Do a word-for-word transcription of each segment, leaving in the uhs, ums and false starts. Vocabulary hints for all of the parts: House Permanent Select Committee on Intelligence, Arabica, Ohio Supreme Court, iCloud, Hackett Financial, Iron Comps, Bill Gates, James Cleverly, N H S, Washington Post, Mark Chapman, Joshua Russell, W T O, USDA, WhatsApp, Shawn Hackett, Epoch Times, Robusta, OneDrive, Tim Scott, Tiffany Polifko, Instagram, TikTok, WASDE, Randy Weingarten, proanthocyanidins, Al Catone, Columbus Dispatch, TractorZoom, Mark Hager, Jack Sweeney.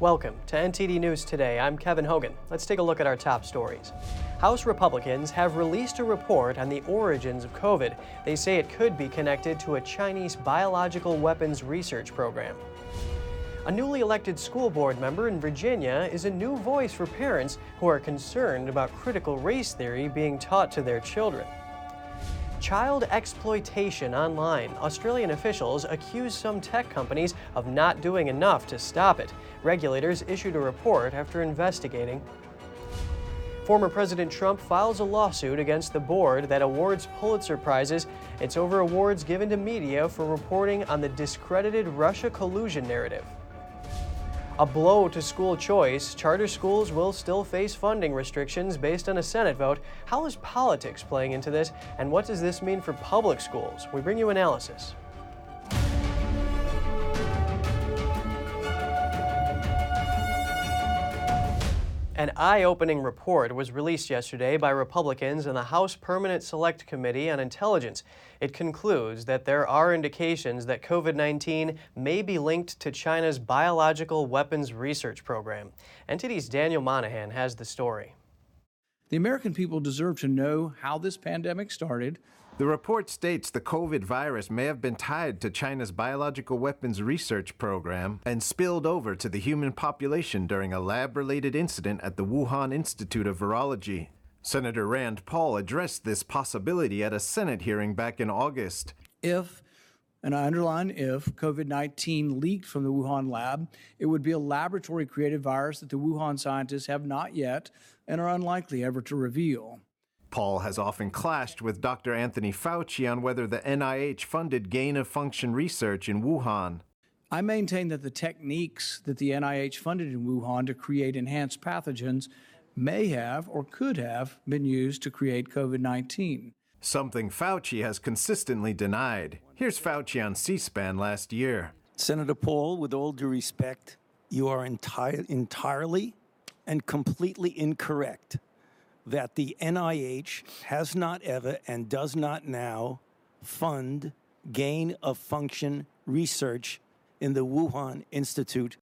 Welcome to N T D News Today. I'm Kevin Hogan. Let's take a look at our top stories. House Republicans have released a report on the origins of COVID. They say it could be connected to a Chinese biological weapons research program. A newly elected school board member in Virginia is a new voice for parents who are concerned about critical race theory being taught to their children. Child exploitation online. Australian officials accuse some tech companies of not doing enough to stop it. Regulators issued a report after investigating. Former President Trump files a lawsuit against the board that awards Pulitzer Prizes. It's over awards given to media for reporting on the discredited Russia collusion narrative. A blow to school choice. Charter schools will still face funding restrictions based on a Senate vote. How is politics playing into this, and what does this mean for public schools? We bring you analysis. An eye-opening report was released yesterday by Republicans in the House Permanent Select Committee on Intelligence. It concludes that there are indications that COVID nineteen may be linked to China's biological weapons research program. N T D's Daniel Monahan has the story. The American people deserve to know how this pandemic started. The report states the COVID virus may have been tied to China's biological weapons research program and spilled over to the human population during a lab-related incident at the Wuhan Institute of Virology. Senator Rand Paul addressed this possibility at a Senate hearing back in August. If, and I underline if, COVID nineteen leaked from the Wuhan lab, it would be a laboratory-created virus that the Wuhan scientists have not yet and are unlikely ever to reveal. Paul has often clashed with Doctor Anthony Fauci on whether the N I H funded gain-of-function research in Wuhan. I maintain that the techniques that the N I H funded in Wuhan to create enhanced pathogens may have or could have been used to create COVID nineteen. Something Fauci has consistently denied. Here's Fauci on C-SPAN last year. Senator Paul, with all due respect, you are entire, entirely and completely incorrect that the N I H has not ever and does not now fund gain-of-function research in the Wuhan Institute.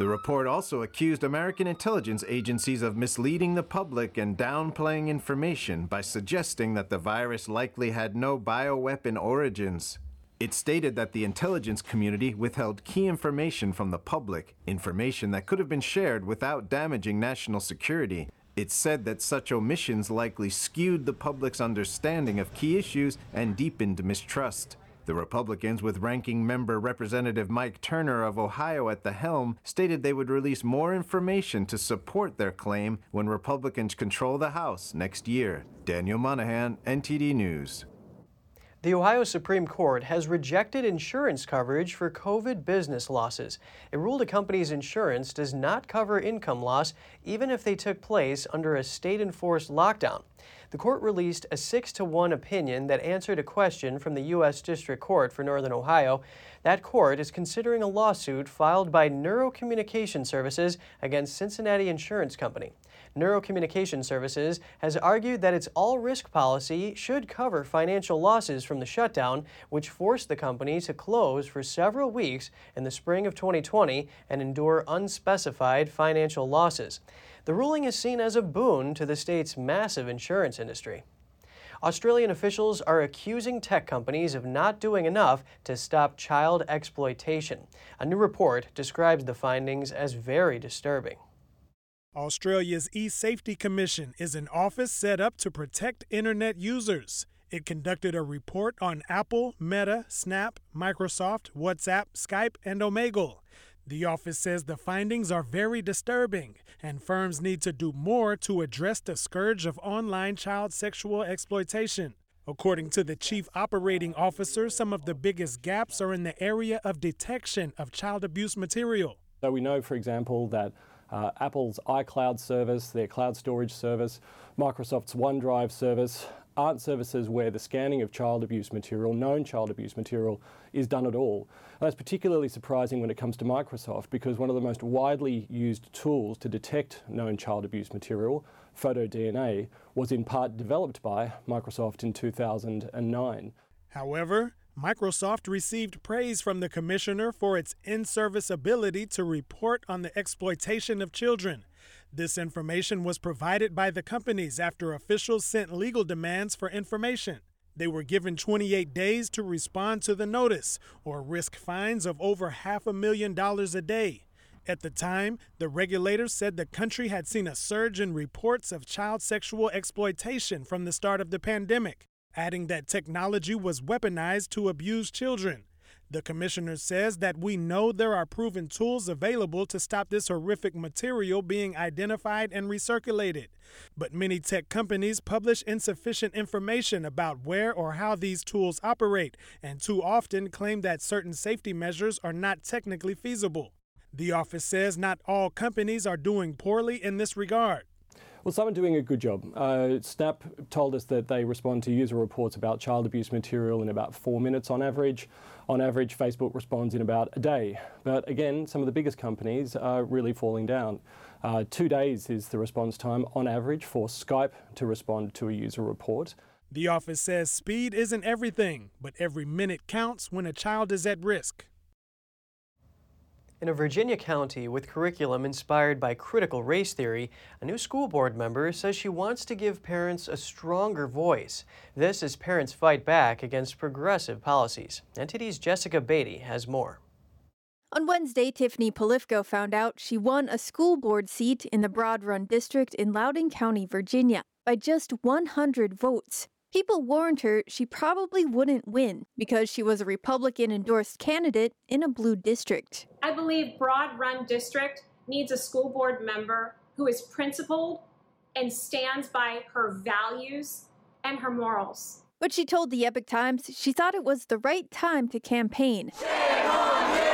The report also accused American intelligence agencies of misleading the public and downplaying information by suggesting that the virus likely had no bioweapon origins. It stated that the intelligence community withheld key information from the public, information that could have been shared without damaging national security. It said that such omissions likely skewed the public's understanding of key issues and deepened mistrust. The Republicans, with ranking member Representative Mike Turner of Ohio at the helm, stated they would release more information to support their claim when Republicans control the House next year. Daniel Monahan, N T D News. The Ohio Supreme Court has rejected insurance coverage for COVID business losses. It ruled a company's insurance does not cover income loss, even if they took place under a state-enforced lockdown. The court released a six to one opinion that answered a question from the U S District Court for Northern Ohio. That court is considering a lawsuit filed by Neuro Communication Services against Cincinnati Insurance Company. Neuro Communication Services has argued that its all-risk policy should cover financial losses from the shutdown, which forced the company to close for several weeks in the spring of twenty twenty and endure unspecified financial losses. The ruling is seen as a boon to the state's massive insurance industry. Australian officials are accusing tech companies of not doing enough to stop child exploitation. A new report describes the findings as very disturbing. Australia's eSafety Commission is an office set up to protect internet users. It conducted a report on Apple, Meta, Snap, Microsoft, WhatsApp, Skype, and Omegle. The office says the findings are very disturbing, and firms need to do more to address the scourge of online child sexual exploitation. According to the chief operating officer, some of the biggest gaps are in the area of detection of child abuse material. So we know, for example, that Uh, Apple's iCloud service, their cloud storage service, Microsoft's OneDrive service aren't services where the scanning of child abuse material, known child abuse material, is done at all. And that's particularly surprising when it comes to Microsoft, because one of the most widely used tools to detect known child abuse material, PhotoDNA, was in part developed by Microsoft in two thousand nine. However, Microsoft received praise from the commissioner for its in-service ability to report on the exploitation of children. This information was provided by the companies after officials sent legal demands for information. They were given twenty-eight days to respond to the notice or risk fines of over half a million dollars a day. At the time, the regulator said the country had seen a surge in reports of child sexual exploitation from the start of the pandemic, adding that technology was weaponized to abuse children. The commissioner says that we know there are proven tools available to stop this horrific material being identified and recirculated, but many tech companies publish insufficient information about where or how these tools operate and too often claim that certain safety measures are not technically feasible. The office says not all companies are doing poorly in this regard. Well, some are doing a good job. Uh, Snap told us that they respond to user reports about child abuse material in about four minutes on average. On average, Facebook responds in about a day. But again, some of the biggest companies are really falling down. Uh, two days is the response time on average for Skype to respond to a user report. The office says speed isn't everything, but every minute counts when a child is at risk. In a Virginia county with curriculum inspired by critical race theory, a new school board member says she wants to give parents a stronger voice. This as parents fight back against progressive policies. N T D's Jessica Beatty has more. On Wednesday, Tiffany Polifko found out she won a school board seat in the Broad Run District in Loudoun County, Virginia, by just one hundred votes. People warned her she probably wouldn't win because she was a Republican-endorsed candidate in a blue district. I believe Broad Run District needs a school board member who is principled and stands by her values and her morals. But she told the Epoch Times she thought it was the right time to campaign. Shame on you!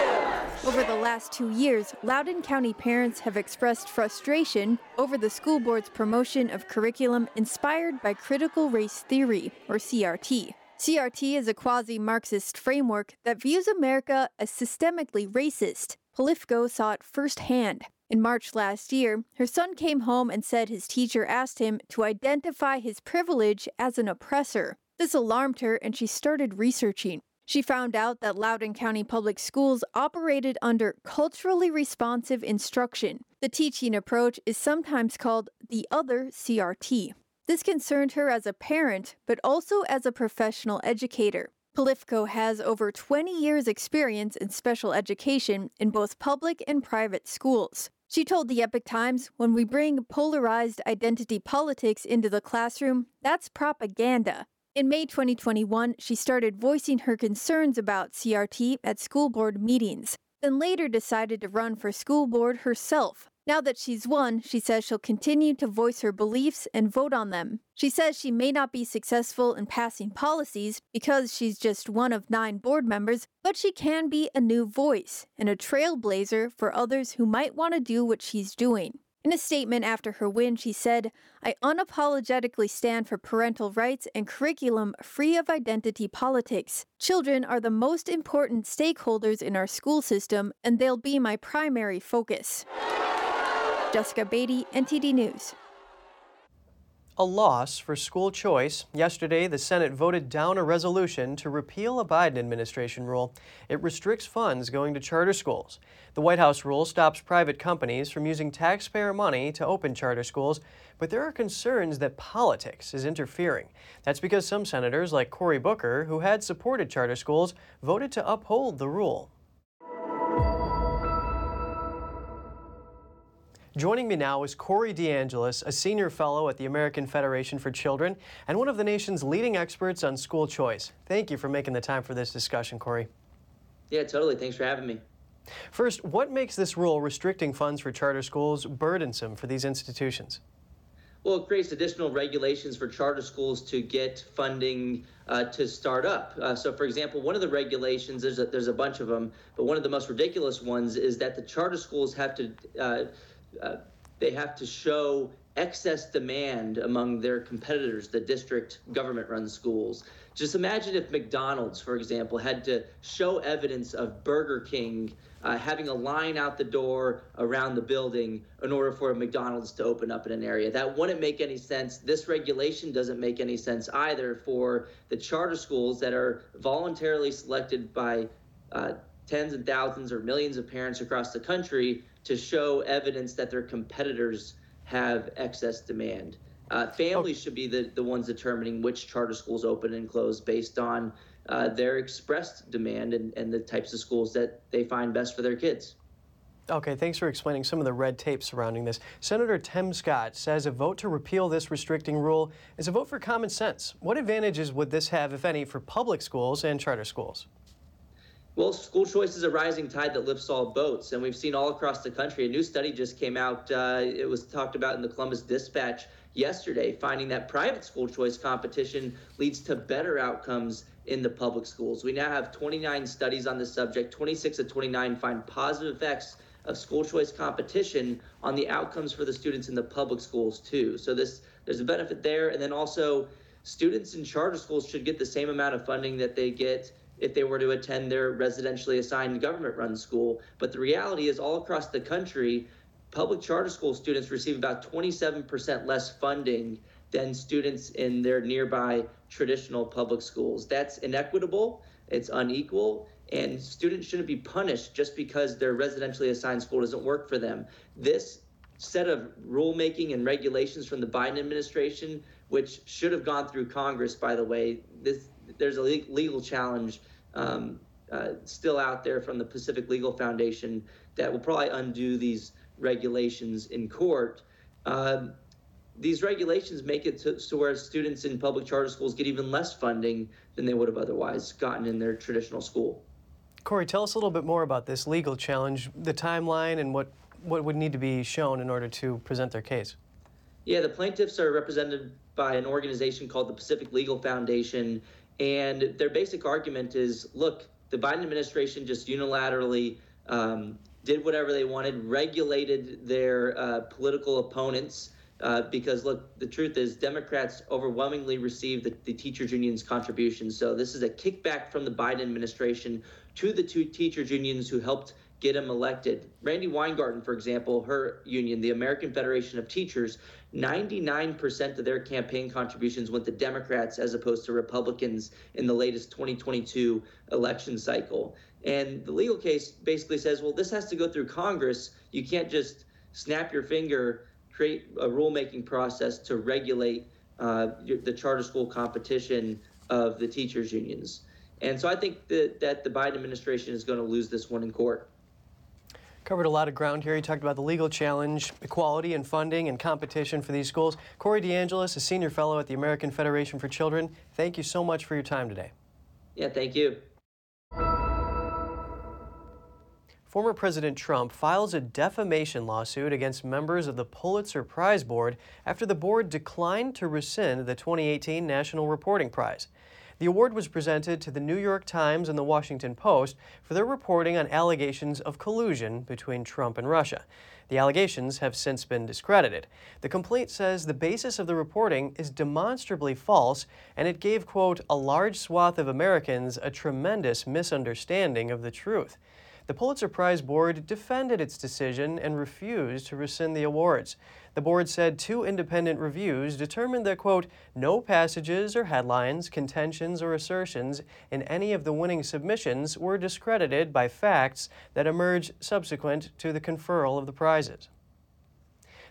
Over the last two years, Loudoun County parents have expressed frustration over the school board's promotion of curriculum inspired by critical race theory, or C R T. C R T is a quasi-Marxist framework that views America as systemically racist. Polifko saw it firsthand. In March last year, her son came home and said his teacher asked him to identify his privilege as an oppressor. This alarmed her and she started researching. She found out that Loudoun County Public Schools operated under culturally responsive instruction. The teaching approach is sometimes called the other C R T. This concerned her as a parent, but also as a professional educator. Polifko has over twenty years' experience in special education in both public and private schools. She told the Epoch Times, "When we bring polarized identity politics into the classroom, that's propaganda." In May twenty twenty-one, she started voicing her concerns about C R T at school board meetings, then later decided to run for school board herself. Now that she's won, she says she'll continue to voice her beliefs and vote on them. She says she may not be successful in passing policies because she's just one of nine board members, but she can be a new voice and a trailblazer for others who might want to do what she's doing. In a statement after her win, she said, "I unapologetically stand for parental rights and curriculum free of identity politics. Children are the most important stakeholders in our school system, and they'll be my primary focus." Jessica Beatty, N T D News. A loss for school choice. Yesterday, the Senate voted down a resolution to repeal a Biden administration rule. It restricts funds going to charter schools. The White House rule stops private companies from using taxpayer money to open charter schools, but there are concerns that politics is interfering. That's because some senators, like Cory Booker, who had supported charter schools, voted to uphold the rule. Joining me now is Corey DeAngelis, a senior fellow at the American Federation for Children and one of the nation's leading experts on school choice. Thank you for making the time for this discussion, Corey. Yeah, totally. Thanks for having me. First, what makes this rule restricting funds for charter schools burdensome for these institutions? Well, it creates additional regulations for charter schools to get funding uh, to start up. Uh, so, for example, one of the regulations, there's a, there's a bunch of them, but one of the most ridiculous ones is that the charter schools have to uh, Uh, they have to show excess demand among their competitors, the district government-run schools, Just imagine if McDonald's, for example, had to show evidence of Burger King uh, having a line out the door around the building in order for a McDonald's to open up in an area. That wouldn't make any sense. This regulation doesn't make any sense either for the charter schools that are voluntarily selected by uh, tens and thousands or millions of parents across the country to show evidence that their competitors have excess demand. Uh, families oh. should be the, the ones determining which charter schools open and close based on uh, their expressed demand and, and the types of schools that they find best for their kids. Okay, thanks for explaining some of the red tape surrounding this. Senator Tim Scott says a vote to repeal this restricting rule is a vote for common sense. What advantages would this have, if any, for public schools and charter schools? Well, school choice is a rising tide that lifts all boats, and we've seen all across the country. A new study just came out. Uh, it was talked about in the Columbus Dispatch yesterday, finding that private school choice competition leads to better outcomes in the public schools. We now have twenty-nine studies on this subject. twenty-six of twenty-nine find positive effects of school choice competition on the outcomes for the students in the public schools, too. So this there's a benefit there. And then also, students in charter schools should get the same amount of funding that they get if they were to attend their residentially assigned government-run school. But the reality is, all across the country, public charter school students receive about twenty-seven percent less funding than students in their nearby traditional public schools. That's inequitable, it's unequal, and students shouldn't be punished just because their residentially assigned school doesn't work for them. This set of rulemaking and regulations from the Biden administration, which should have gone through Congress, by the way, this there's a legal challenge um, uh, still out there from the Pacific Legal Foundation that will probably undo these regulations in court. Uh, these regulations make it to, to where students in public charter schools get even less funding than they would have otherwise gotten in their traditional school. Corey, tell us a little bit more about this legal challenge, the timeline, and what, what would need to be shown in order to present their case. Yeah, the plaintiffs are represented by an organization called the Pacific Legal Foundation, and their basic argument is, look, the Biden administration just unilaterally um, did whatever they wanted, regulated their uh, political opponents, uh, because, look, the truth is Democrats overwhelmingly receive the, the teachers unions' contributions. So this is a kickback from the Biden administration to the two teachers unions who helped get him elected. Randy Weingarten, for example, her union, the American Federation of Teachers, ninety-nine percent of their campaign contributions went to Democrats as opposed to Republicans in the latest twenty twenty-two election cycle. And the legal case basically says, well, this has to go through Congress. You can't just snap your finger, create a rulemaking process to regulate uh, the charter school competition of the teachers unions. And so I think that, that the Biden administration is going to lose this one in court. Covered a lot of ground here. You talked about the legal challenge, equality and funding and competition for these schools. Corey DeAngelis, a senior fellow at the American Federation for Children, thank you so much for your time today. Yeah, thank you. Former President Trump files a defamation lawsuit against members of the Pulitzer Prize Board after the board declined to rescind the twenty eighteen National Reporting Prize. The award was presented to the New York Times and the Washington Post for their reporting on allegations of collusion between Trump and Russia. The allegations have since been discredited. The complaint says the basis of the reporting is demonstrably false, and it gave, quote, a large swath of Americans a tremendous misunderstanding of the truth. The Pulitzer Prize Board defended its decision and refused to rescind the awards. The board said two independent reviews determined that, quote, no passages or headlines, contentions, or assertions in any of the winning submissions were discredited by facts that emerged subsequent to the conferral of the prizes.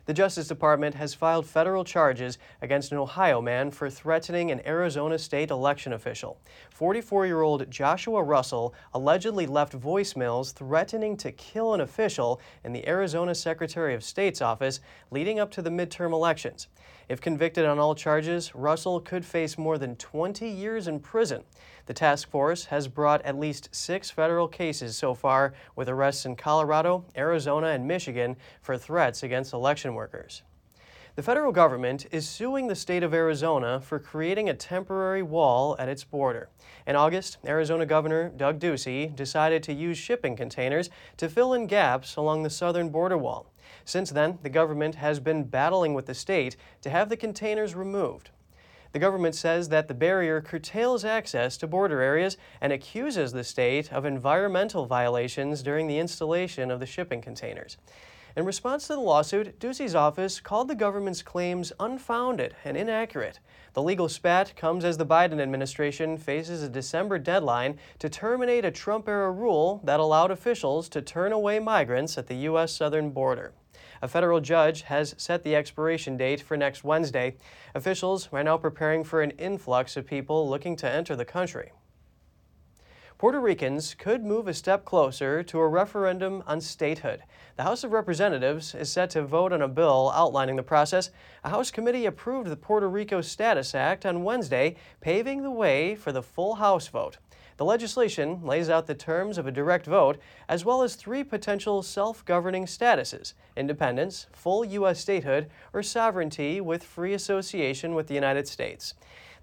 The Justice Department has filed federal charges against an Ohio man for threatening an Arizona state election official. forty-four-year-old Joshua Russell allegedly left voicemails threatening to kill an official in the Arizona Secretary of State's office leading up to the midterm elections. If convicted on all charges, Russell could face more than twenty years in prison. The task force has brought at least six federal cases so far, with arrests in Colorado, Arizona, and Michigan for threats against election workers. The federal government is suing the state of Arizona for creating a temporary wall at its border. In August, Arizona Governor Doug Ducey decided to use shipping containers to fill in gaps along the southern border wall. Since then, the government has been battling with the state to have the containers removed. The government says that the barrier curtails access to border areas and accuses the state of environmental violations during the installation of the shipping containers. In response to the lawsuit, Ducey's office called the government's claims unfounded and inaccurate. The legal spat comes as the Biden administration faces a December deadline to terminate a Trump-era rule that allowed officials to turn away migrants at the U S southern border. A federal judge has set the expiration date for next Wednesday. Officials are now preparing for an influx of people looking to enter the country. Puerto Ricans could move a step closer to a referendum on statehood. The House of Representatives is set to vote on a bill outlining the process. A House committee approved the Puerto Rico Status Act on Wednesday, paving the way for the full House vote. The legislation lays out the terms of a direct vote, as well as three potential self-governing statuses: independence, full U S statehood, or sovereignty with free association with the United States.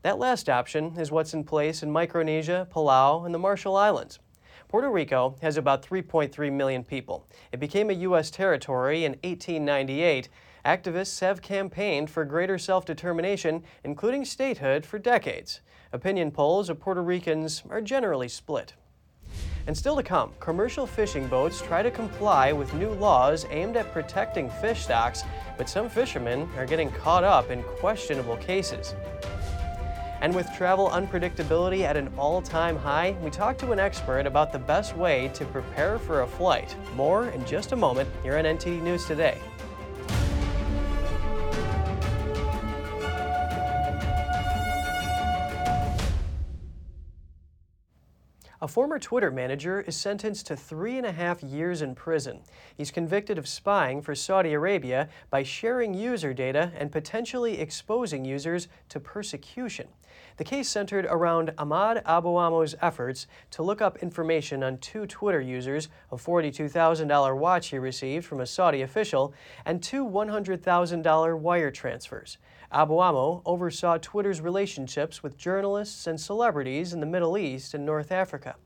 That last option is what's in place in Micronesia, Palau, and the Marshall Islands. Puerto Rico has about three point three million people. It became a U S territory in eighteen ninety-eight. Activists have campaigned for greater self-determination, including statehood, for decades. Opinion polls of Puerto Ricans are generally split. And still to come, commercial fishing boats try to comply with new laws aimed at protecting fish stocks, but some fishermen are getting caught up in questionable cases. And with travel unpredictability at an all-time high, we talked to an expert about the best way to prepare for a flight. More in just a moment here on N T D News Today. A former Twitter manager is sentenced to three and a half years in prison. He's convicted of spying for Saudi Arabia by sharing user data and potentially exposing users to persecution. The case centered around Ahmad Abuamo's efforts to look up information on two Twitter users, a forty-two thousand dollars watch he received from a Saudi official, and two one hundred thousand dollars wire transfers. Abuamo oversaw Twitter's relationships with journalists and celebrities in the Middle East and North Africa.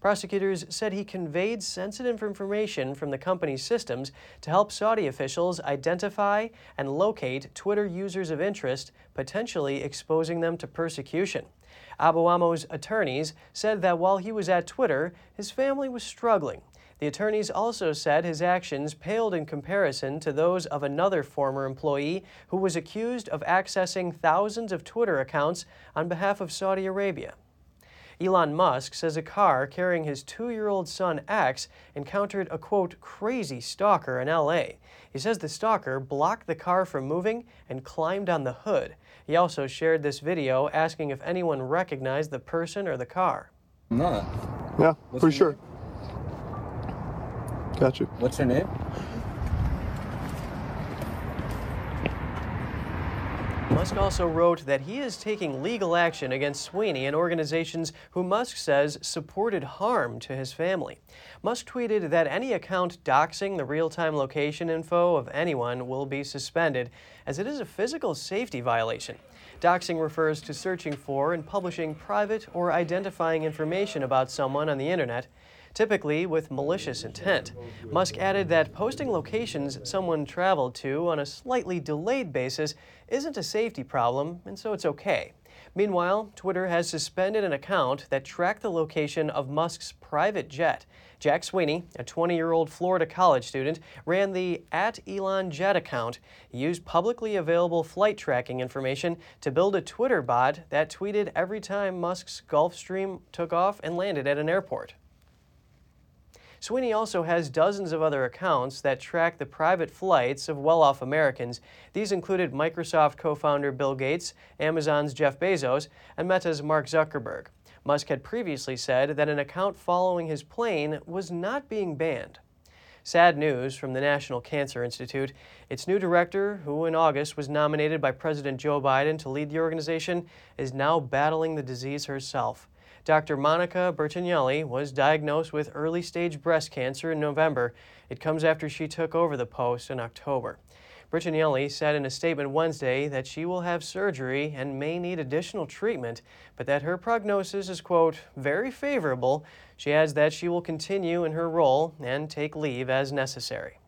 Prosecutors said he conveyed sensitive information from the company's systems to help Saudi officials identify and locate Twitter users of interest, potentially exposing them to persecution. Abuamo's attorneys said that while he was at Twitter, his family was struggling. The attorneys also said his actions paled in comparison to those of another former employee who was accused of accessing thousands of Twitter accounts on behalf of Saudi Arabia. Elon Musk says a car carrying his two-year-old son X encountered a, quote, crazy stalker in L A. He says the stalker blocked the car from moving and climbed on the hood. He also shared this video asking if anyone recognized the person or the car. I'm not. Yeah, What's pretty sure. Name? Got you. What's her name? Musk also wrote that he is taking legal action against Sweeney and organizations who Musk says supported harm to his family. Musk tweeted that any account doxing the real-time location info of anyone will be suspended, as it is a physical safety violation. Doxing refers to searching for and publishing private or identifying information about someone on the internet, typically with malicious intent. Musk added that posting locations someone traveled to on a slightly delayed basis isn't a safety problem, and so it's okay. Meanwhile, Twitter has suspended an account that tracked the location of Musk's private jet. Jack Sweeney, a twenty-year-old Florida college student, ran the at Elon Jet account. He used publicly available flight tracking information to build a Twitter bot that tweeted every time Musk's Gulfstream took off and landed at an airport. Sweeney also has dozens of other accounts that track the private flights of well-off Americans. These included Microsoft co-founder Bill Gates, Amazon's Jeff Bezos, and Meta's Mark Zuckerberg. Musk had previously said that an account following his plane was not being banned. Sad news from the National Cancer Institute. Its new director, who in August was nominated by President Joe Biden to lead the organization, is now battling the disease herself. Doctor Monica Bertagnelli was diagnosed with early-stage breast cancer in November. It comes after she took over the post in October. Bertagnelli said in a statement Wednesday that she will have surgery and may need additional treatment, but that her prognosis is, quote, very favorable. She adds that she will continue in her role and take leave as necessary.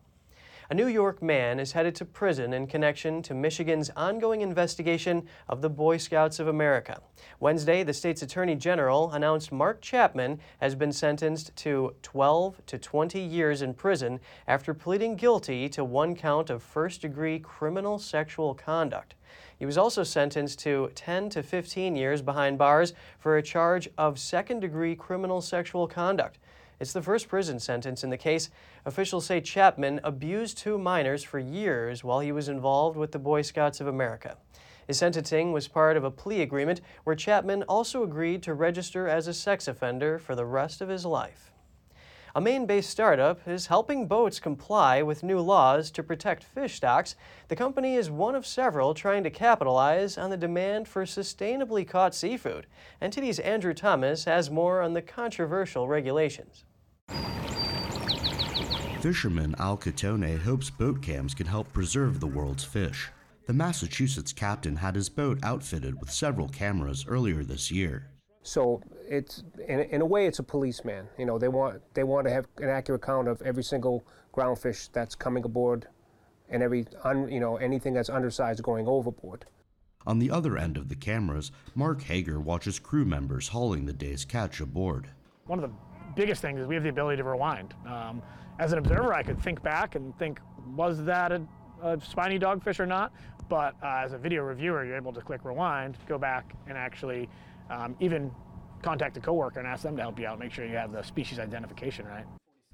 A New York man is headed to prison in connection to Michigan's ongoing investigation of the Boy Scouts of America. Wednesday, the state's attorney general announced Mark Chapman has been sentenced to twelve to twenty years in prison after pleading guilty to one count of first-degree criminal sexual conduct. He was also sentenced to ten to fifteen years behind bars for a charge of second-degree criminal sexual conduct. It's the first prison sentence in the case. Officials say Chapman abused two minors for years while he was involved with the Boy Scouts of America. His sentencing was part of a plea agreement where Chapman also agreed to register as a sex offender for the rest of his life. A Maine-based startup is helping boats comply with new laws to protect fish stocks. The company is one of several trying to capitalize on the demand for sustainably caught seafood. N T D's Andrew Thomas has more on the controversial regulations. Fisherman Al Catone hopes boat cams can help preserve the world's fish. The Massachusetts captain had his boat outfitted with several cameras earlier this year. So it's in, in a way it's a policeman. You know, they want they want to have an accurate count of every single groundfish that's coming aboard, and every un, you know anything that's undersized going overboard. On the other end of the cameras, Mark Hager watches crew members hauling the day's catch aboard. One of the biggest things is we have the ability to rewind. Um, as an observer, I could think back and think, was that a, a spiny dogfish or not? But uh, as a video reviewer, you're able to click rewind, go back, and actually. Um, even contact a coworker and ask them to help you out, make sure you have the species identification right.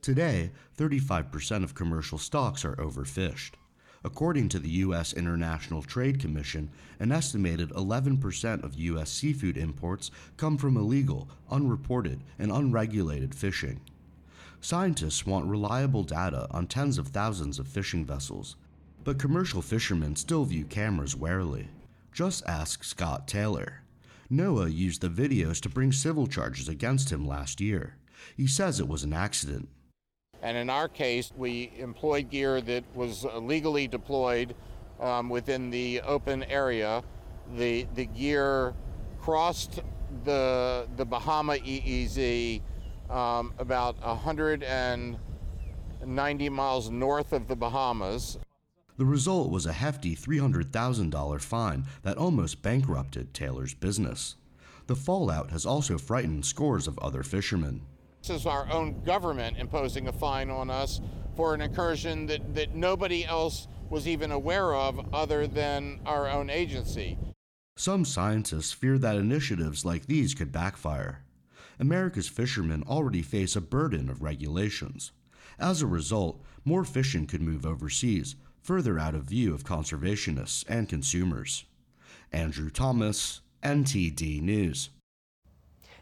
Today, thirty-five percent of commercial stocks are overfished. According to the U S International Trade Commission, an estimated eleven percent of U S seafood imports come from illegal, unreported, and unregulated fishing. Scientists want reliable data on tens of thousands of fishing vessels, but commercial fishermen still view cameras warily. Just ask Scott Taylor. Noah used the videos to bring civil charges against him last year. He says it was an accident. And in our case, we employed gear that was legally deployed um, within the open area. The the gear crossed the the Bahama E E Z um, about one hundred ninety miles north of the Bahamas. The result was a hefty three hundred thousand dollars fine that almost bankrupted Taylor's business. The fallout has also frightened scores of other fishermen. This is our own government imposing a fine on us for an incursion that, that nobody else was even aware of other than our own agency. Some scientists fear that initiatives like these could backfire. America's fishermen already face a burden of regulations. As a result, more fishing could move overseas, further out of view of conservationists and consumers. Andrew Thomas, N T D News.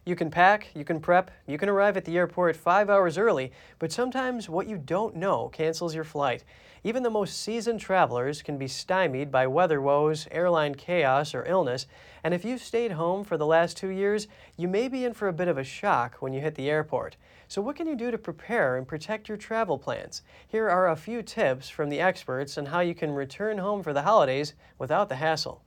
You can pack, you can prep, you can arrive at the airport five hours early, but sometimes what you don't know cancels your flight. Even the most seasoned travelers can be stymied by weather woes, airline chaos, or illness, and if you've stayed home for the last two years, you may be in for a bit of a shock when you hit the airport. So what can you do to prepare and protect your travel plans? Here are a few tips from the experts on how you can return home for the holidays without the hassle.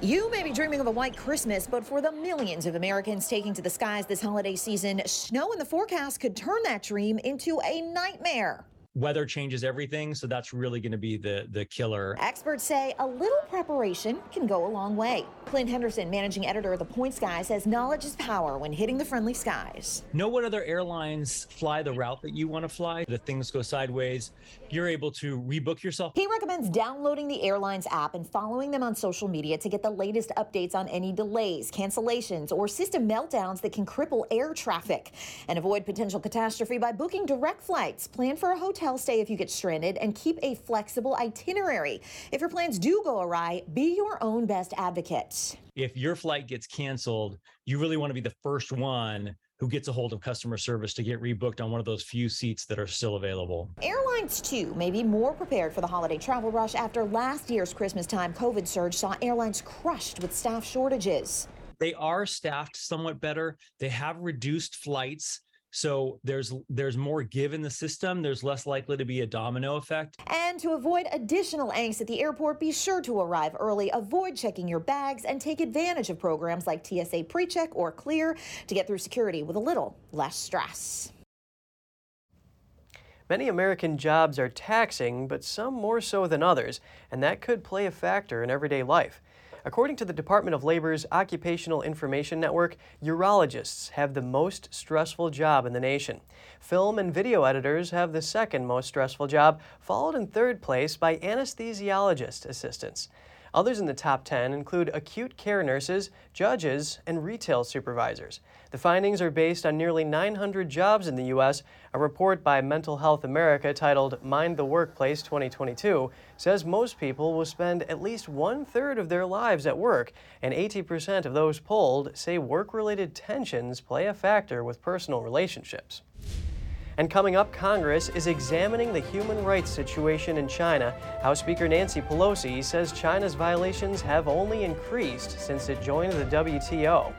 You may be dreaming of a white Christmas, but for the millions of Americans taking to the skies this holiday season, snow in the forecast could turn that dream into a nightmare. Weather changes everything, so that's really going to be the, the killer. Experts say a little preparation can go a long way. Clint Henderson, managing editor of The Points Guy, says knowledge is power when hitting the friendly skies. Know what other airlines fly the route that you want to fly. If things go sideways, you're able to rebook yourself. He recommends downloading the airline's app and following them on social media to get the latest updates on any delays, cancellations, or system meltdowns that can cripple air traffic. And avoid potential catastrophe by booking direct flights, plan for a hotel stay if you get stranded, and keep a flexible itinerary. If your plans do go awry, be your own best advocate. If your flight gets canceled, you really want to be the first one who gets a hold of customer service to get rebooked on one of those few seats that are still available. Airlines, too, may be more prepared for the holiday travel rush after last year's Christmas time COVID surge saw airlines crushed with staff shortages. They are staffed somewhat better. They have reduced flights. So there's there's more give in the system. There's less likely to be a domino effect. And to avoid additional angst at the airport, be sure to arrive early, avoid checking your bags, and take advantage of programs like T S A PreCheck or Clear to get through security with a little less stress. Many American jobs are taxing, but some more so than others, and that could play a factor in everyday life. According to the Department of Labor's Occupational Information Network, urologists have the most stressful job in the nation. Film and video editors have the second most stressful job, followed in third place by anesthesiologist assistants. Others in the top ten include acute care nurses, judges, and retail supervisors. The findings are based on nearly nine hundred jobs in the U S. A report by Mental Health America titled Mind the Workplace twenty twenty-two says most people will spend at least one-third of their lives at work, and eighty percent of those polled say work-related tensions play a factor with personal relationships. And coming up, Congress is examining the human rights situation in China. House Speaker Nancy Pelosi says China's violations have only increased since it joined the W T O.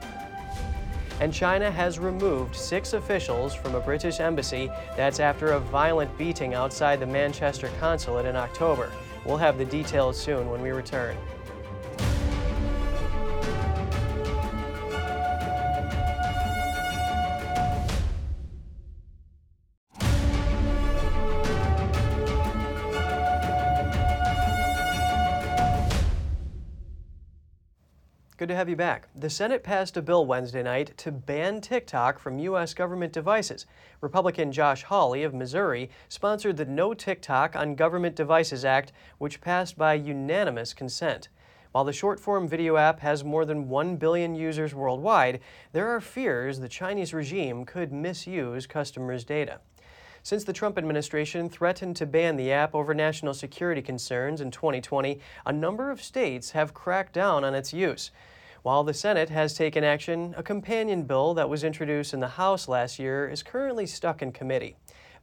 And China has removed six officials from a British embassy. That's after a violent beating outside the Manchester consulate in October. We'll have the details soon when we return. Good to have you back. The Senate passed a bill Wednesday night to ban TikTok from U S government devices. Republican Josh Hawley of Missouri sponsored the No TikTok on Government Devices Act, which passed by unanimous consent. While the short-form video app has more than one billion users worldwide, there are fears the Chinese regime could misuse customers' data. Since the Trump administration threatened to ban the app over national security concerns in twenty twenty, a number of states have cracked down on its use. While the Senate has taken action, a companion bill that was introduced in the House last year is currently stuck in committee.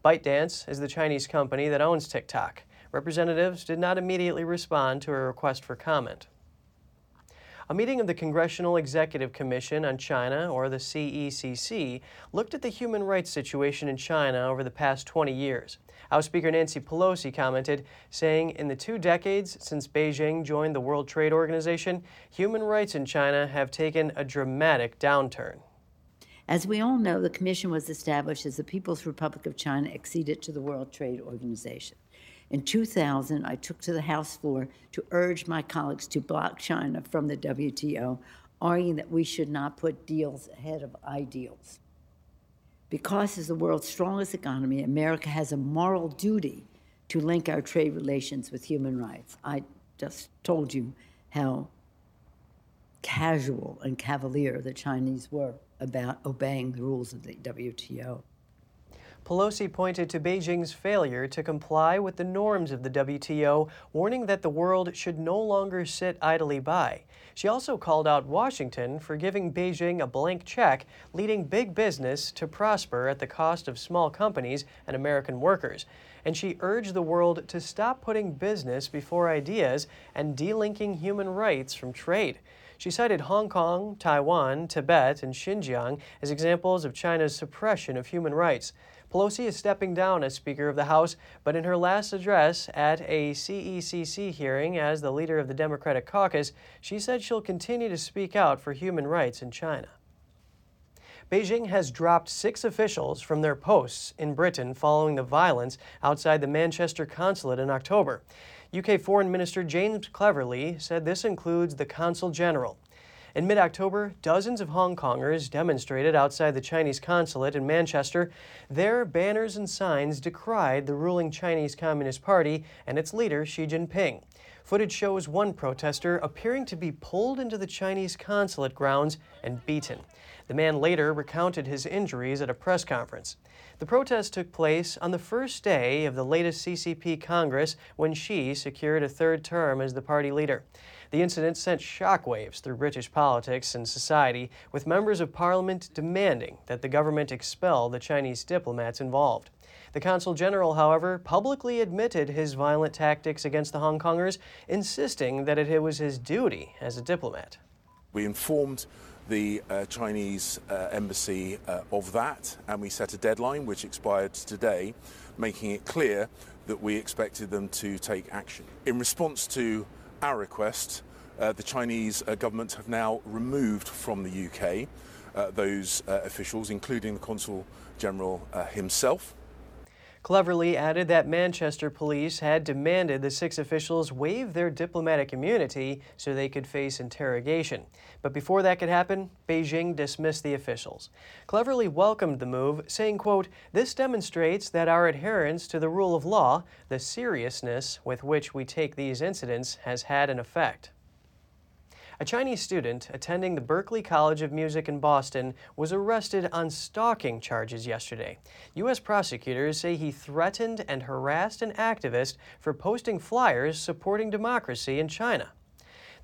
ByteDance is the Chinese company that owns TikTok. Representatives did not immediately respond to a request for comment. A meeting of the Congressional Executive Commission on China, or the C E C C, looked at the human rights situation in China over the past twenty years. House Speaker Nancy Pelosi commented, saying, "In the two decades since Beijing joined the World Trade Organization, human rights in China have taken a dramatic downturn." As we all know, the commission was established as the People's Republic of China acceded to the World Trade Organization. In two thousand, I took to the House floor to urge my colleagues to block China from the W T O, arguing that we should not put deals ahead of ideals. Because as the world's strongest economy, America has a moral duty to link our trade relations with human rights. I just told you how casual and cavalier the Chinese were about obeying the rules of the W T O. Pelosi pointed to Beijing's failure to comply with the norms of the W T O, warning that the world should no longer sit idly by. She also called out Washington for giving Beijing a blank check, leading big business to prosper at the cost of small companies and American workers. And she urged the world to stop putting business before ideas and delinking human rights from trade. She cited Hong Kong, Taiwan, Tibet, and Xinjiang as examples of China's suppression of human rights. Pelosi is stepping down as Speaker of the House, but in her last address at a C E C C hearing as the leader of the Democratic caucus, she said she'll continue to speak out for human rights in China. Beijing has dropped six officials from their posts in Britain following the violence outside the Manchester consulate in October. U K Foreign Minister James Cleverly said this includes the Consul General. In mid-October, dozens of Hong Kongers demonstrated outside the Chinese consulate in Manchester. Their banners and signs decried the ruling Chinese Communist Party and its leader, Xi Jinping. Footage shows one protester appearing to be pulled into the Chinese consulate grounds and beaten. The man later recounted his injuries at a press conference. The protest took place on the first day of the latest C C P Congress when Xi secured a third term as the party leader. The incident sent shockwaves through British politics and society, with members of parliament demanding that the government expel the Chinese diplomats involved. The Consul General, however, publicly admitted his violent tactics against the Hong Kongers, insisting that it was his duty as a diplomat. We informed the uh, Chinese uh, embassy uh, of that, and we set a deadline which expired today, making it clear that we expected them to take action. In response to our request, uh, the Chinese uh, government have now removed from the U K uh, those uh, officials, including the Consul General uh, himself. cleverly added that Manchester police had demanded the six officials waive their diplomatic immunity so they could face interrogation. But before that could happen, Beijing dismissed the officials. Cleverly welcomed the move, saying, quote, "This demonstrates that our adherence to the rule of law, the seriousness with which we take these incidents, has had an effect." A Chinese student attending the Berklee College of Music in Boston was arrested on stalking charges yesterday. U S prosecutors say he threatened and harassed an activist for posting flyers supporting democracy in China.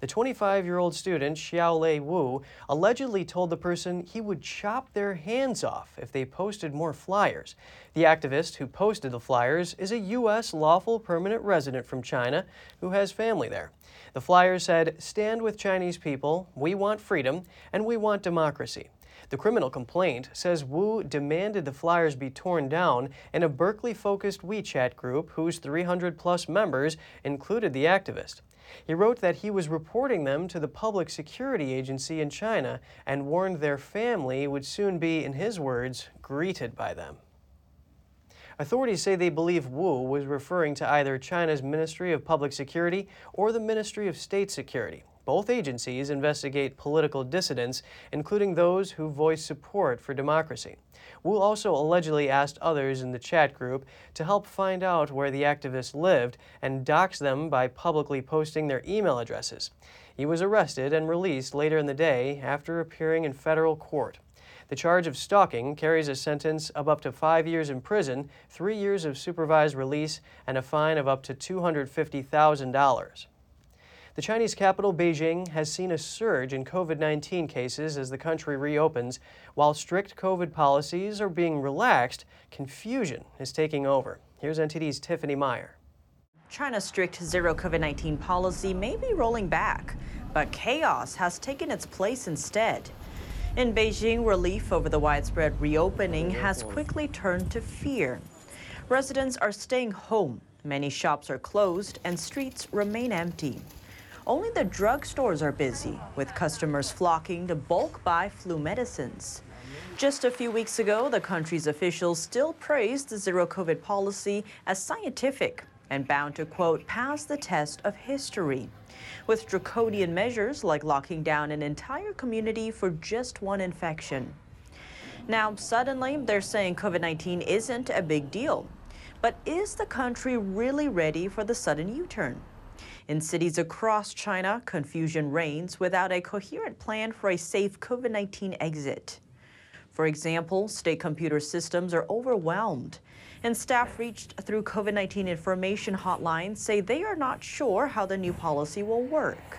The twenty-five-year-old student, Xiaolei Wu, allegedly told the person he would chop their hands off if they posted more flyers. The activist who posted the flyers is a U S lawful permanent resident from China who has family there. The flyers said, "Stand with Chinese people, we want freedom, and we want democracy." The criminal complaint says Wu demanded the flyers be torn down in a Berkeley-focused WeChat group whose three hundred plus members included the activist. He wrote that he was reporting them to the Public Security Agency in China and warned their family would soon be, in his words, greeted by them. Authorities say they believe Wu was referring to either China's Ministry of Public Security or the Ministry of State Security. Both agencies investigate political dissidents, including those who voice support for democracy. Wu also allegedly asked others in the chat group to help find out where the activists lived and doxed them by publicly posting their email addresses. He was arrested and released later in the day after appearing in federal court. The charge of stalking carries a sentence of up to five years in prison, three years of supervised release, and a fine of up to two hundred fifty thousand dollars. The Chinese capital, Beijing, has seen a surge in COVID nineteen cases as the country reopens. While strict COVID policies are being relaxed, confusion is taking over. Here's N T D's Tiffany Meyer. China's strict zero COVID nineteen policy may be rolling back, but chaos has taken its place instead. In Beijing, relief over the widespread reopening has quickly turned to fear. Residents are staying home, many shops are closed, and streets remain empty. Only the drugstores are busy, with customers flocking to bulk buy flu medicines. Just a few weeks ago, the country's officials still praised the zero-COVID policy as scientific and bound to, quote, pass the test of history. With draconian measures like locking down an entire community for just one infection. Now, suddenly, they're saying COVID nineteen isn't a big deal. But is the country really ready for the sudden U-turn? In cities across China, confusion reigns without a coherent plan for a safe COVID nineteen exit. For example, state computer systems are overwhelmed, and staff reached through COVID nineteen information hotlines say they are not sure how the new policy will work.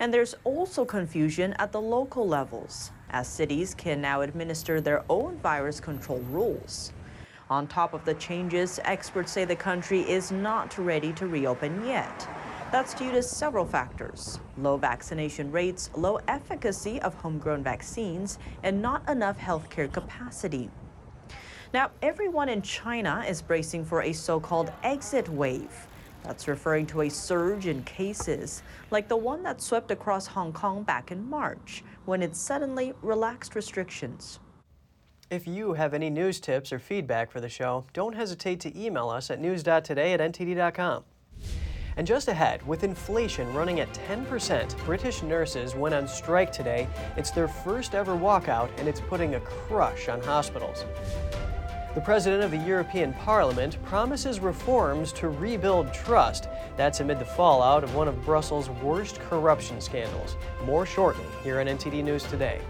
And there's also confusion at the local levels, as cities can now administer their own virus control rules. On top of the changes, experts say the country is not ready to reopen yet. That's due to several factors: low vaccination rates, low efficacy of homegrown vaccines, and not enough healthcare capacity. Now, everyone in China is bracing for a so-called exit wave. That's referring to a surge in cases, like the one that swept across Hong Kong back in March, when it suddenly relaxed restrictions. If you have any news tips or feedback for the show, don't hesitate to email us at news dot today at n t d dot com. And just ahead, with inflation running at ten percent, British nurses went on strike today. It's their first ever walkout, and it's putting a crush on hospitals. The president of the European Parliament promises reforms to rebuild trust. That's amid the fallout of one of Brussels' worst corruption scandals. More shortly here on N T D News Today.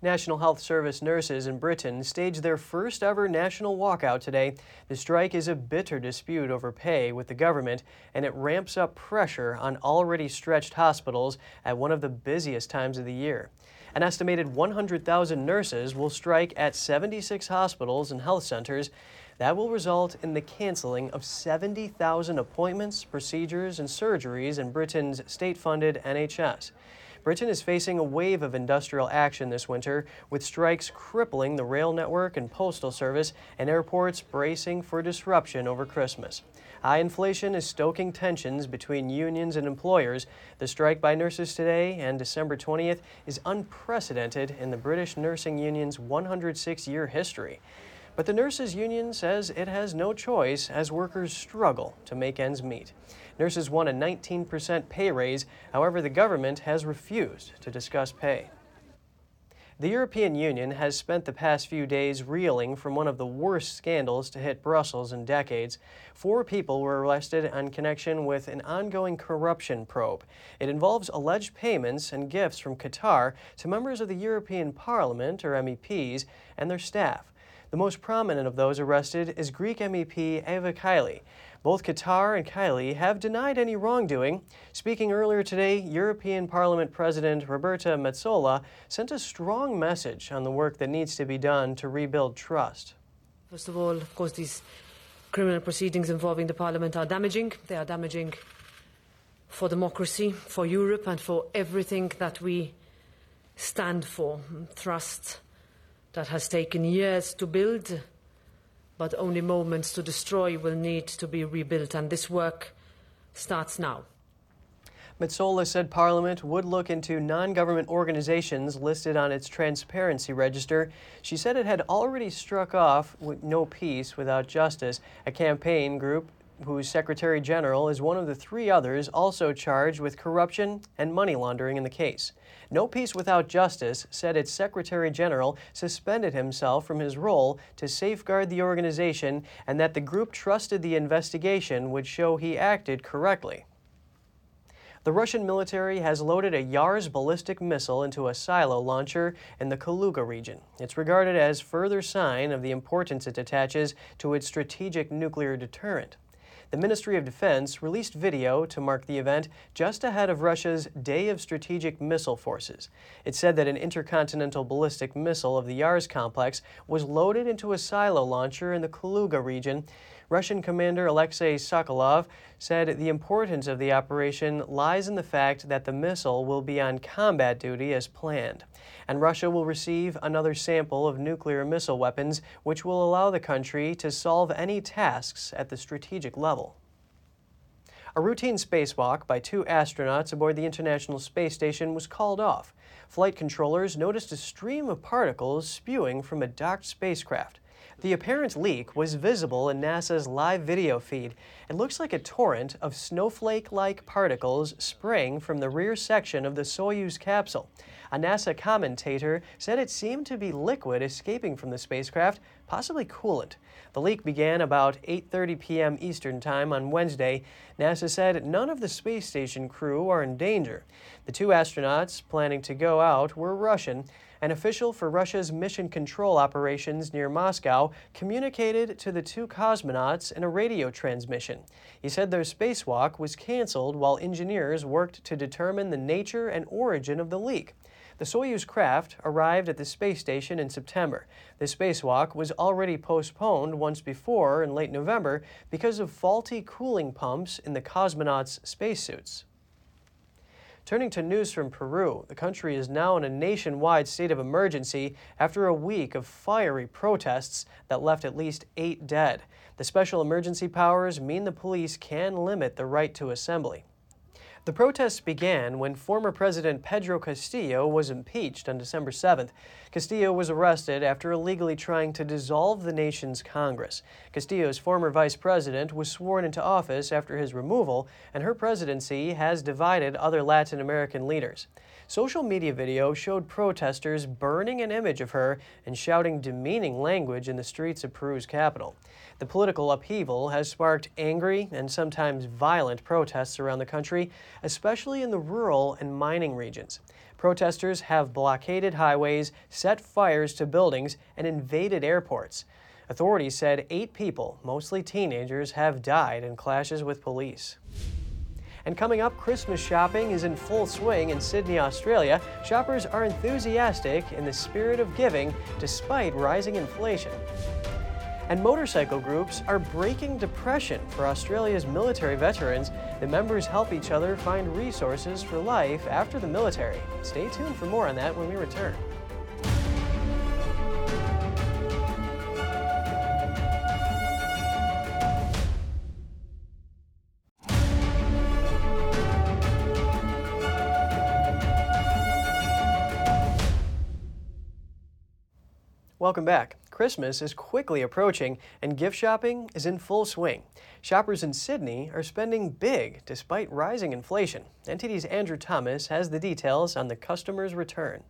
National Health Service nurses in Britain staged their first ever national walkout today. The strike is a bitter dispute over pay with the government, and it ramps up pressure on already stretched hospitals at one of the busiest times of the year. An estimated one hundred thousand nurses will strike at seventy-six hospitals and health centers. That will result in the canceling of seventy thousand appointments, procedures, and surgeries in Britain's state-funded N H S. Britain is facing a wave of industrial action this winter, with strikes crippling the rail network and postal service, and airports bracing for disruption over Christmas. High inflation is stoking tensions between unions and employers. The strike by nurses today and December twentieth is unprecedented in the British nursing union's one hundred six year history. But the nurses union says it has no choice as workers struggle to make ends meet. Nurses want a nineteen percent pay raise. However, the government has refused to discuss pay. The European Union has spent the past few days reeling from one of the worst scandals to hit Brussels in decades. Four people were arrested in connection with an ongoing corruption probe. It involves alleged payments and gifts from Qatar to members of the European Parliament, or M E Ps, and their staff. The most prominent of those arrested is Greek M E P Eva Kaili. Both Qatar and Kaili have denied any wrongdoing. Speaking earlier today, European Parliament President Roberta Metsola sent a strong message on the work that needs to be done to rebuild trust. First of all, of course, these criminal proceedings involving the Parliament are damaging. They are damaging for democracy, for Europe, and for everything that we stand for. Trust that has taken years to build, but only moments to destroy, will need to be rebuilt, and this work starts now. Metsola said Parliament would look into non-government organizations listed on its transparency register. She said it had already struck off with No Peace Without Justice, a campaign group whose Secretary General is one of the three others also charged with corruption and money laundering in the case. No Peace Without Justice said its Secretary General suspended himself from his role to safeguard the organization and that the group trusted the investigation would show he acted correctly. The Russian military has loaded a Yars ballistic missile into a silo launcher in the Kaluga region. It's regarded as further sign of the importance it attaches to its strategic nuclear deterrent. The Ministry of Defense released video to mark the event just ahead of Russia's Day of Strategic Missile Forces. It said that an intercontinental ballistic missile of the Yars complex was loaded into a silo launcher in the Kaluga region. Russian Commander Alexei Sokolov said the importance of the operation lies in the fact that the missile will be on combat duty as planned. And Russia will receive another sample of nuclear missile weapons, which will allow the country to solve any tasks at the strategic level. A routine spacewalk by two astronauts aboard the International Space Station was called off. Flight controllers noticed a stream of particles spewing from a docked spacecraft. The apparent leak was visible in NASA's live video feed. It looks like a torrent of snowflake-like particles sprang from the rear section of the Soyuz capsule. A NASA commentator said it seemed to be liquid escaping from the spacecraft, possibly coolant. The leak began about eight thirty p m Eastern Time on Wednesday. NASA said none of the space station crew are in danger. The two astronauts planning to go out were Russian. An official for Russia's mission control operations near Moscow communicated to the two cosmonauts in a radio transmission. He said their spacewalk was canceled while engineers worked to determine the nature and origin of the leak. The Soyuz craft arrived at the space station in September. The spacewalk was already postponed once before in late November because of faulty cooling pumps in the cosmonauts' spacesuits. Turning to news from Peru, the country is now in a nationwide state of emergency after a week of fiery protests that left at least eight dead. The special emergency powers mean the police can limit the right to assembly. The protests began when former President Pedro Castillo was impeached on December seventh. Castillo was arrested after illegally trying to dissolve the nation's Congress. Castillo's former vice president was sworn into office after his removal, and her presidency has divided other Latin American leaders. Social media video showed protesters burning an image of her and shouting demeaning language in the streets of Peru's capital. The political upheaval has sparked angry and sometimes violent protests around the country, especially in the rural and mining regions. Protesters have blockaded highways, set fires to buildings, and invaded airports. Authorities said eight people, mostly teenagers, have died in clashes with police. And coming up, Christmas shopping is in full swing in Sydney, Australia. Shoppers are enthusiastic in the spirit of giving despite rising inflation. And motorcycle groups are breaking depression for Australia's military veterans. The members help each other find resources for life after the military. Stay tuned for more on that when we return. Welcome back. Christmas is quickly approaching and gift shopping is in full swing. Shoppers in Sydney are spending big despite rising inflation. N T D's Andrew Thomas has the details on the customer's return.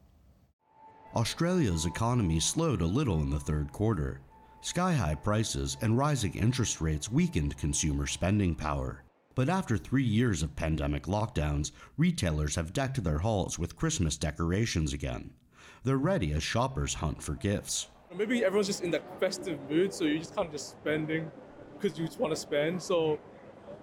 Australia's economy slowed a little in the third quarter. Sky-high prices and rising interest rates weakened consumer spending power. But after three years of pandemic lockdowns, retailers have decked their halls with Christmas decorations again. They're ready as shoppers hunt for gifts. Maybe everyone's just in that festive mood, so you're just kind of just spending because you just want to spend. So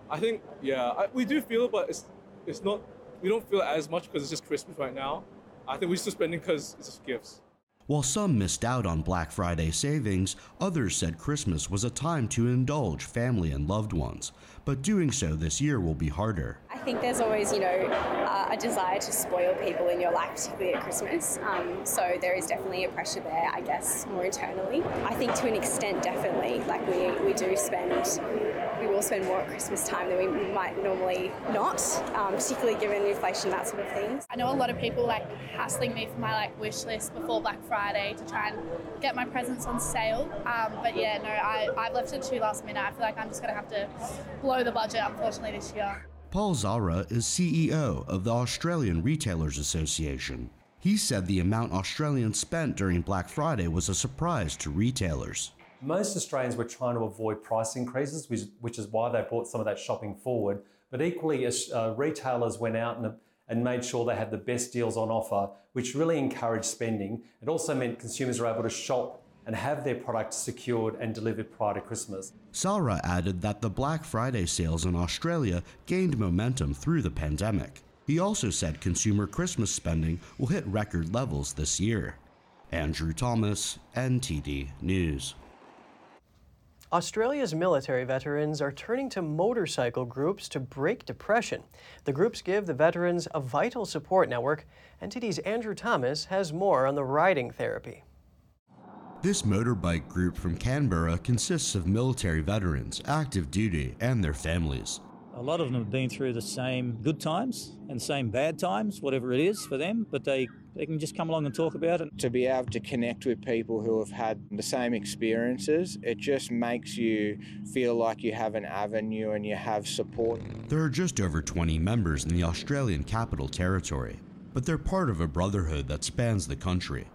I think, yeah, I, we do feel it, but it's it's not, we don't feel it as much because it's just Christmas right now. I think we're still spending because it's just gifts. While some missed out on Black Friday savings, others said Christmas was a time to indulge family and loved ones. But doing so this year will be harder. I think there's always, you know, uh, a desire to spoil people in your life, particularly at Christmas. Um, so there is definitely a pressure there, I guess, more internally. I think to an extent, definitely, like we, we do spend, we will spend more at Christmas time than we might normally not, um, particularly given inflation, that sort of thing. I know a lot of people like hassling me for my like wish list before Black Friday. Friday to try and get my presents on sale, um, but yeah, no, I, I've left it too last minute. I feel like I'm just going to have to blow the budget, unfortunately, this year. Paul Zara is C E O of the Australian Retailers Association. He said the amount Australians spent during Black Friday was a surprise to retailers. Most Australians were trying to avoid price increases, which, which is why they brought some of that shopping forward. But equally, uh, retailers went out and and made sure they had the best deals on offer, which really encouraged spending. It also meant consumers were able to shop and have their products secured and delivered prior to Christmas. Sarah added that the Black Friday sales in Australia gained momentum through the pandemic. He also said consumer Christmas spending will hit record levels this year. Andrew Thomas, N T D News. Australia's military veterans are turning to motorcycle groups to break depression. The groups give the veterans a vital support network. N T D's Andrew Thomas has more on the riding therapy. This motorbike group from Canberra consists of military veterans, active duty, and their families. A lot of them have been through the same good times and same bad times, whatever it is for them, but they, they can just come along and talk about it. To be able to connect with people who have had the same experiences, it just makes you feel like you have an avenue and you have support. There are just over twenty members in the Australian Capital Territory, but they're part of a brotherhood that spans the country.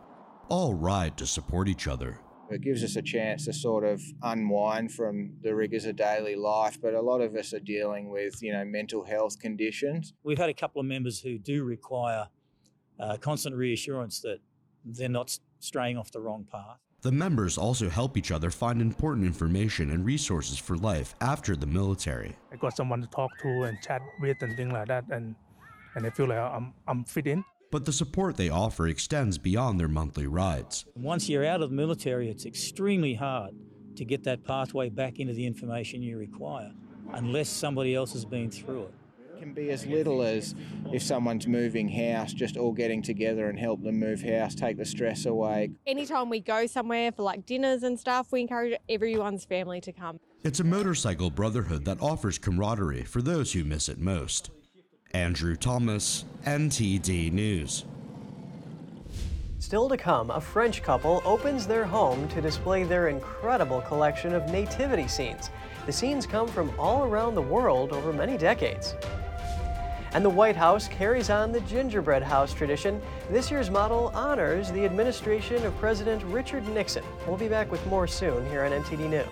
All ride to support each other. It gives us a chance to sort of unwind from the rigors of daily life, but a lot of us are dealing with, you know, mental health conditions. We've had a couple of members who do require uh, constant reassurance that they're not straying off the wrong path. The members also help each other find important information and resources for life after the military. I got someone to talk to and chat with and things like that, and, and I feel like I'm, I'm fit in. But the support they offer extends beyond their monthly rides. Once you're out of the military, it's extremely hard to get that pathway back into the information you require, unless somebody else has been through it. It can be as little as if someone's moving house, just all getting together and help them move house, take the stress away. Anytime we go somewhere for like dinners and stuff, we encourage everyone's family to come. It's a motorcycle brotherhood that offers camaraderie for those who miss it most. Andrew Thomas, N T D News. Still to come, a French couple opens their home to display their incredible collection of nativity scenes. The scenes come from all around the world over many decades. And the White House carries on the gingerbread house tradition. This year's model honors the administration of President Richard Nixon. We'll be back with more soon here on N T D News.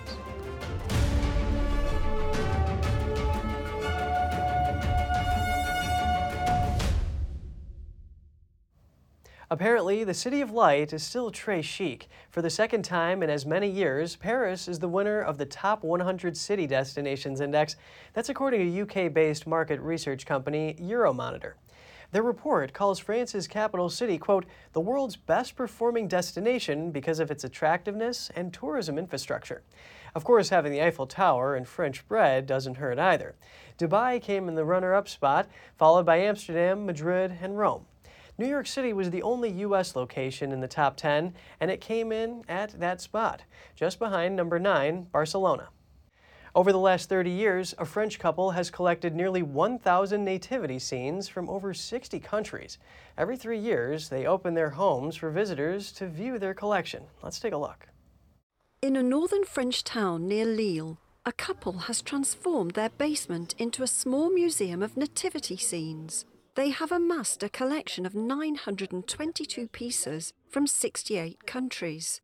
Apparently, the City of Light is still très chic. For the second time in as many years, Paris is the winner of the Top one hundred City Destinations Index. That's according to U K-based market research company Euromonitor. Their report calls France's capital city, quote, the world's best performing destination because of its attractiveness and tourism infrastructure. Of course, having the Eiffel Tower and French bread doesn't hurt either. Dubai came in the runner-up spot, followed by Amsterdam, Madrid, and Rome. New York City was the only U S location in the top ten, and it came in at that spot, just behind number nine, Barcelona. Over the last thirty years, a French couple has collected nearly one thousand nativity scenes from over sixty countries. Every three years, they open their homes for visitors to view their collection. Let's take a look. In a northern French town near Lille, a couple has transformed their basement into a small museum of nativity scenes. They have amassed a collection of nine hundred twenty-two pieces from sixty-eight countries.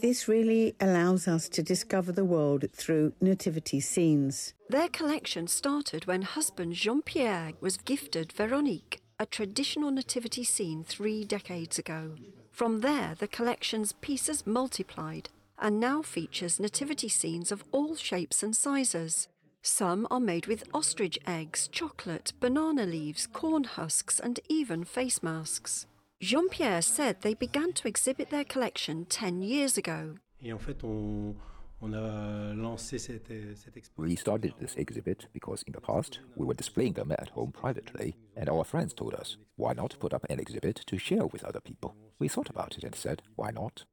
This really allows us to discover the world through nativity scenes. Their collection started when husband Jean-Pierre was gifted Véronique, a traditional nativity scene three decades ago. From there, the collection's pieces multiplied and now features nativity scenes of all shapes and sizes. Some are made with ostrich eggs, chocolate, banana leaves, corn husks, and even face masks. Jean-Pierre said they began to exhibit their collection ten years ago. We started this exhibit because in the past we were displaying them at home privately, and our friends told us, why not put up an exhibit to share with other people? We thought about it and said, why not?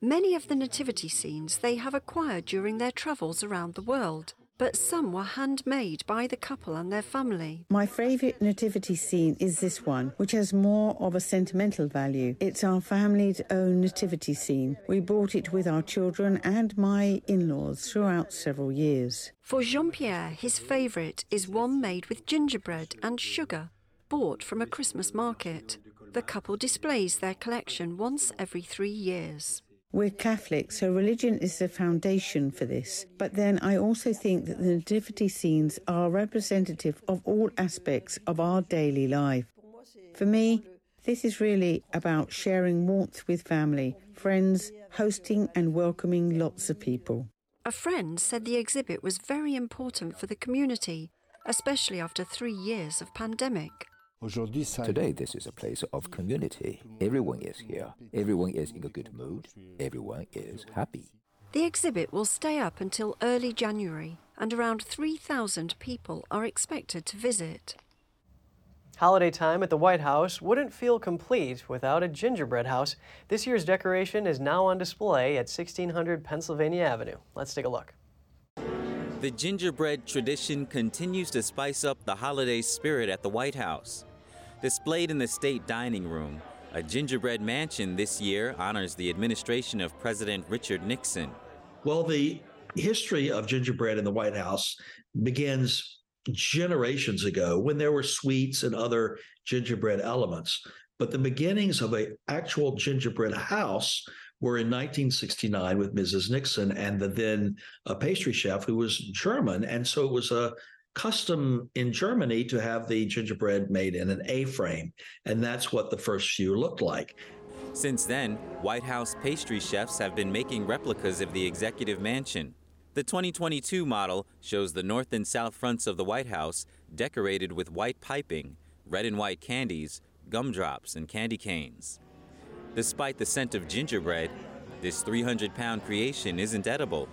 Many of the nativity scenes they have acquired during their travels around the world, but some were handmade by the couple and their family. My favourite nativity scene is this one, which has more of a sentimental value. It's our family's own nativity scene. We bought it with our children and my in-laws throughout several years. For Jean-Pierre, his favourite is one made with gingerbread and sugar, bought from a Christmas market. The couple displays their collection once every three years. We're Catholic, so religion is the foundation for this. But then I also think that the nativity scenes are representative of all aspects of our daily life. For me, this is really about sharing warmth with family, friends, hosting and welcoming lots of people. A friend said the exhibit was very important for the community, especially after three years of pandemic. Today, this is a place of community. Everyone is here. Everyone is in a good mood. Everyone is happy. The exhibit will stay up until early January, and around three thousand people are expected to visit. Holiday time at the White House wouldn't feel complete without a gingerbread house. This year's decoration is now on display at sixteen hundred Pennsylvania Avenue. Let's take a look. The gingerbread tradition continues to spice up the holiday spirit at the White House. Displayed in the state dining room, a gingerbread mansion this year honors the administration of President Richard Nixon. Well, the history of gingerbread in the White House begins generations ago when there were sweets and other gingerbread elements. But the beginnings of an actual gingerbread house were in nineteen sixty-nine with Missus Nixon and the then uh, pastry chef who was German. And so it was a custom in Germany to have the gingerbread made in an A-frame. And that's what the first few looked like. Since then, White House pastry chefs have been making replicas of the executive mansion. The twenty twenty-two model shows the north and south fronts of the White House decorated with white piping, red and white candies, gumdrops, and candy canes. Despite the scent of gingerbread, this three hundred pound creation isn't edible.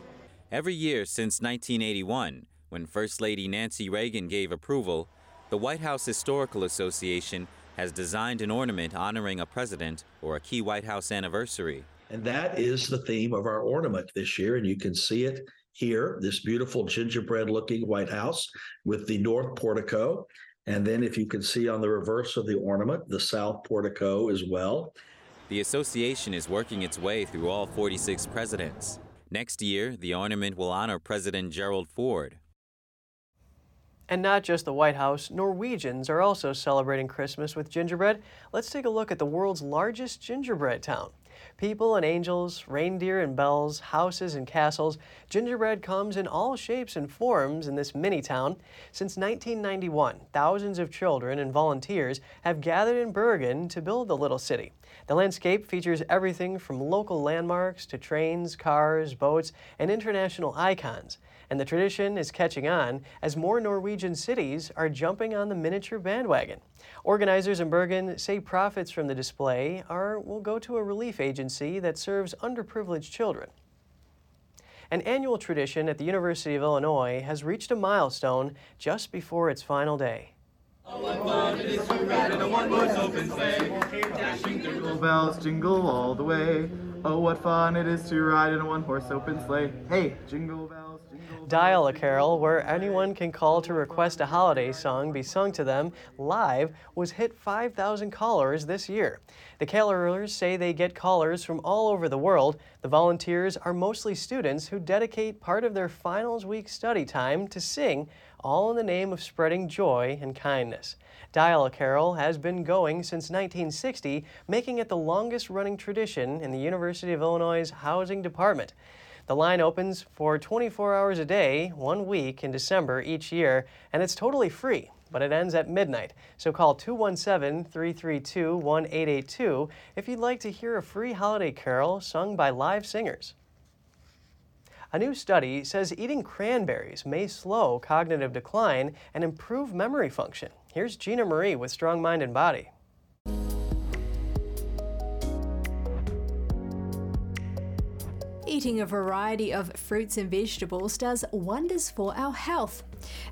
Every year since nineteen eighty-one, when First Lady Nancy Reagan gave approval, the White House Historical Association has designed an ornament honoring a president or a key White House anniversary. And that is the theme of our ornament this year, and you can see it here, this beautiful gingerbread-looking White House with the north portico. And then if you can see on the reverse of the ornament, the south portico as well. The association is working its way through all forty-six presidents. Next year, the ornament will honor President Gerald Ford. And not just the White House, Norwegians are also celebrating Christmas with gingerbread. Let's take a look at the world's largest gingerbread town. People and angels, reindeer and bells, houses and castles, gingerbread comes in all shapes and forms in this mini town. Since nineteen ninety-one, thousands of children and volunteers have gathered in Bergen to build the little city. The landscape features everything from local landmarks to trains, cars, boats, and international icons. And the tradition is catching on as more Norwegian cities are jumping on the miniature bandwagon. Organizers in Bergen say profits from the display are will go to a relief agency that serves underprivileged children. An annual tradition at the University of Illinois has reached a milestone just before its final day. Oh, what fun it is to ride in a one-horse open sleigh, dashing through the bells jingle all the way. Oh, what fun it is to ride in a one-horse open sleigh. Hey, jingle bells, jingle bells. dial a carol where anyone can call to request a holiday song be sung to them live was hit five thousand callers this year. The carolers say they get callers from all over the world. The volunteers are mostly students who dedicate part of their finals week study time to sing, all in the name of spreading joy and kindness. Dial a Carol has been going since nineteen sixty, making it the longest-running tradition in the University of Illinois' Housing Department. The line opens for twenty-four hours a day, one week in December each year, and it's totally free, but it ends at midnight. So call two one seven, three three two, one eight eight two if you'd like to hear a free holiday carol sung by live singers. A new study says eating cranberries may slow cognitive decline and improve memory function. Here's Gina Marie with Strong Mind and Body. Eating a variety of fruits and vegetables does wonders for our health.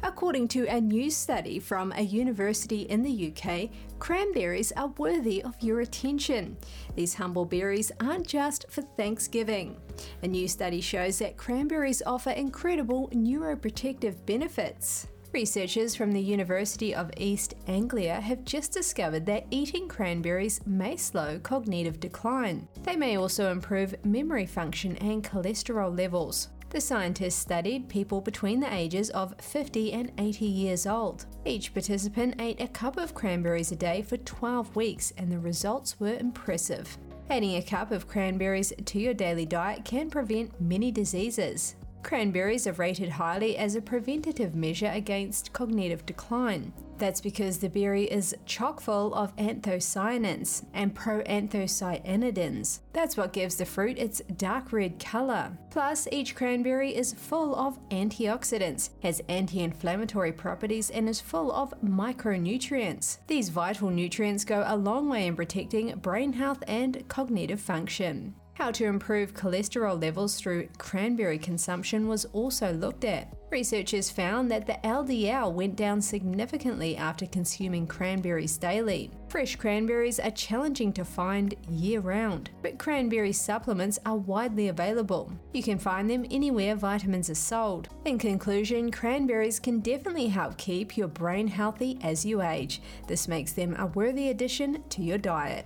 According to a new study from a university in the U K, cranberries are worthy of your attention. These humble berries aren't just for Thanksgiving. A new study shows that cranberries offer incredible neuroprotective benefits. Researchers from the University of East Anglia have just discovered that eating cranberries may slow cognitive decline. They may also improve memory function and cholesterol levels. The scientists studied people between the ages of fifty and eighty years old. Each participant ate a cup of cranberries a day for twelve weeks, and the results were impressive. Adding a cup of cranberries to your daily diet can prevent many diseases. Cranberries are rated highly as a preventative measure against cognitive decline. That's because the berry is chock full of anthocyanins and proanthocyanidins. That's what gives the fruit its dark red color. Plus, each cranberry is full of antioxidants, has anti-inflammatory properties, and is full of micronutrients. These vital nutrients go a long way in protecting brain health and cognitive function. How to improve cholesterol levels through cranberry consumption was also looked at. Researchers found that the L D L went down significantly after consuming cranberries daily. Fresh cranberries are challenging to find year-round, but cranberry supplements are widely available. You can find them anywhere vitamins are sold. In conclusion, cranberries can definitely help keep your brain healthy as you age. This makes them a worthy addition to your diet.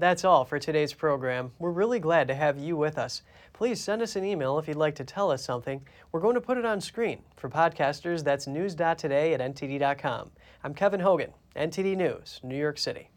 That's all for today's program. We're really glad to have you with us. Please send us an email if you'd like to tell us something. We're going to put it on screen. For podcasters, that's news dot today at N T D dot com. I'm Kevin Hogan, N T D News, New York City.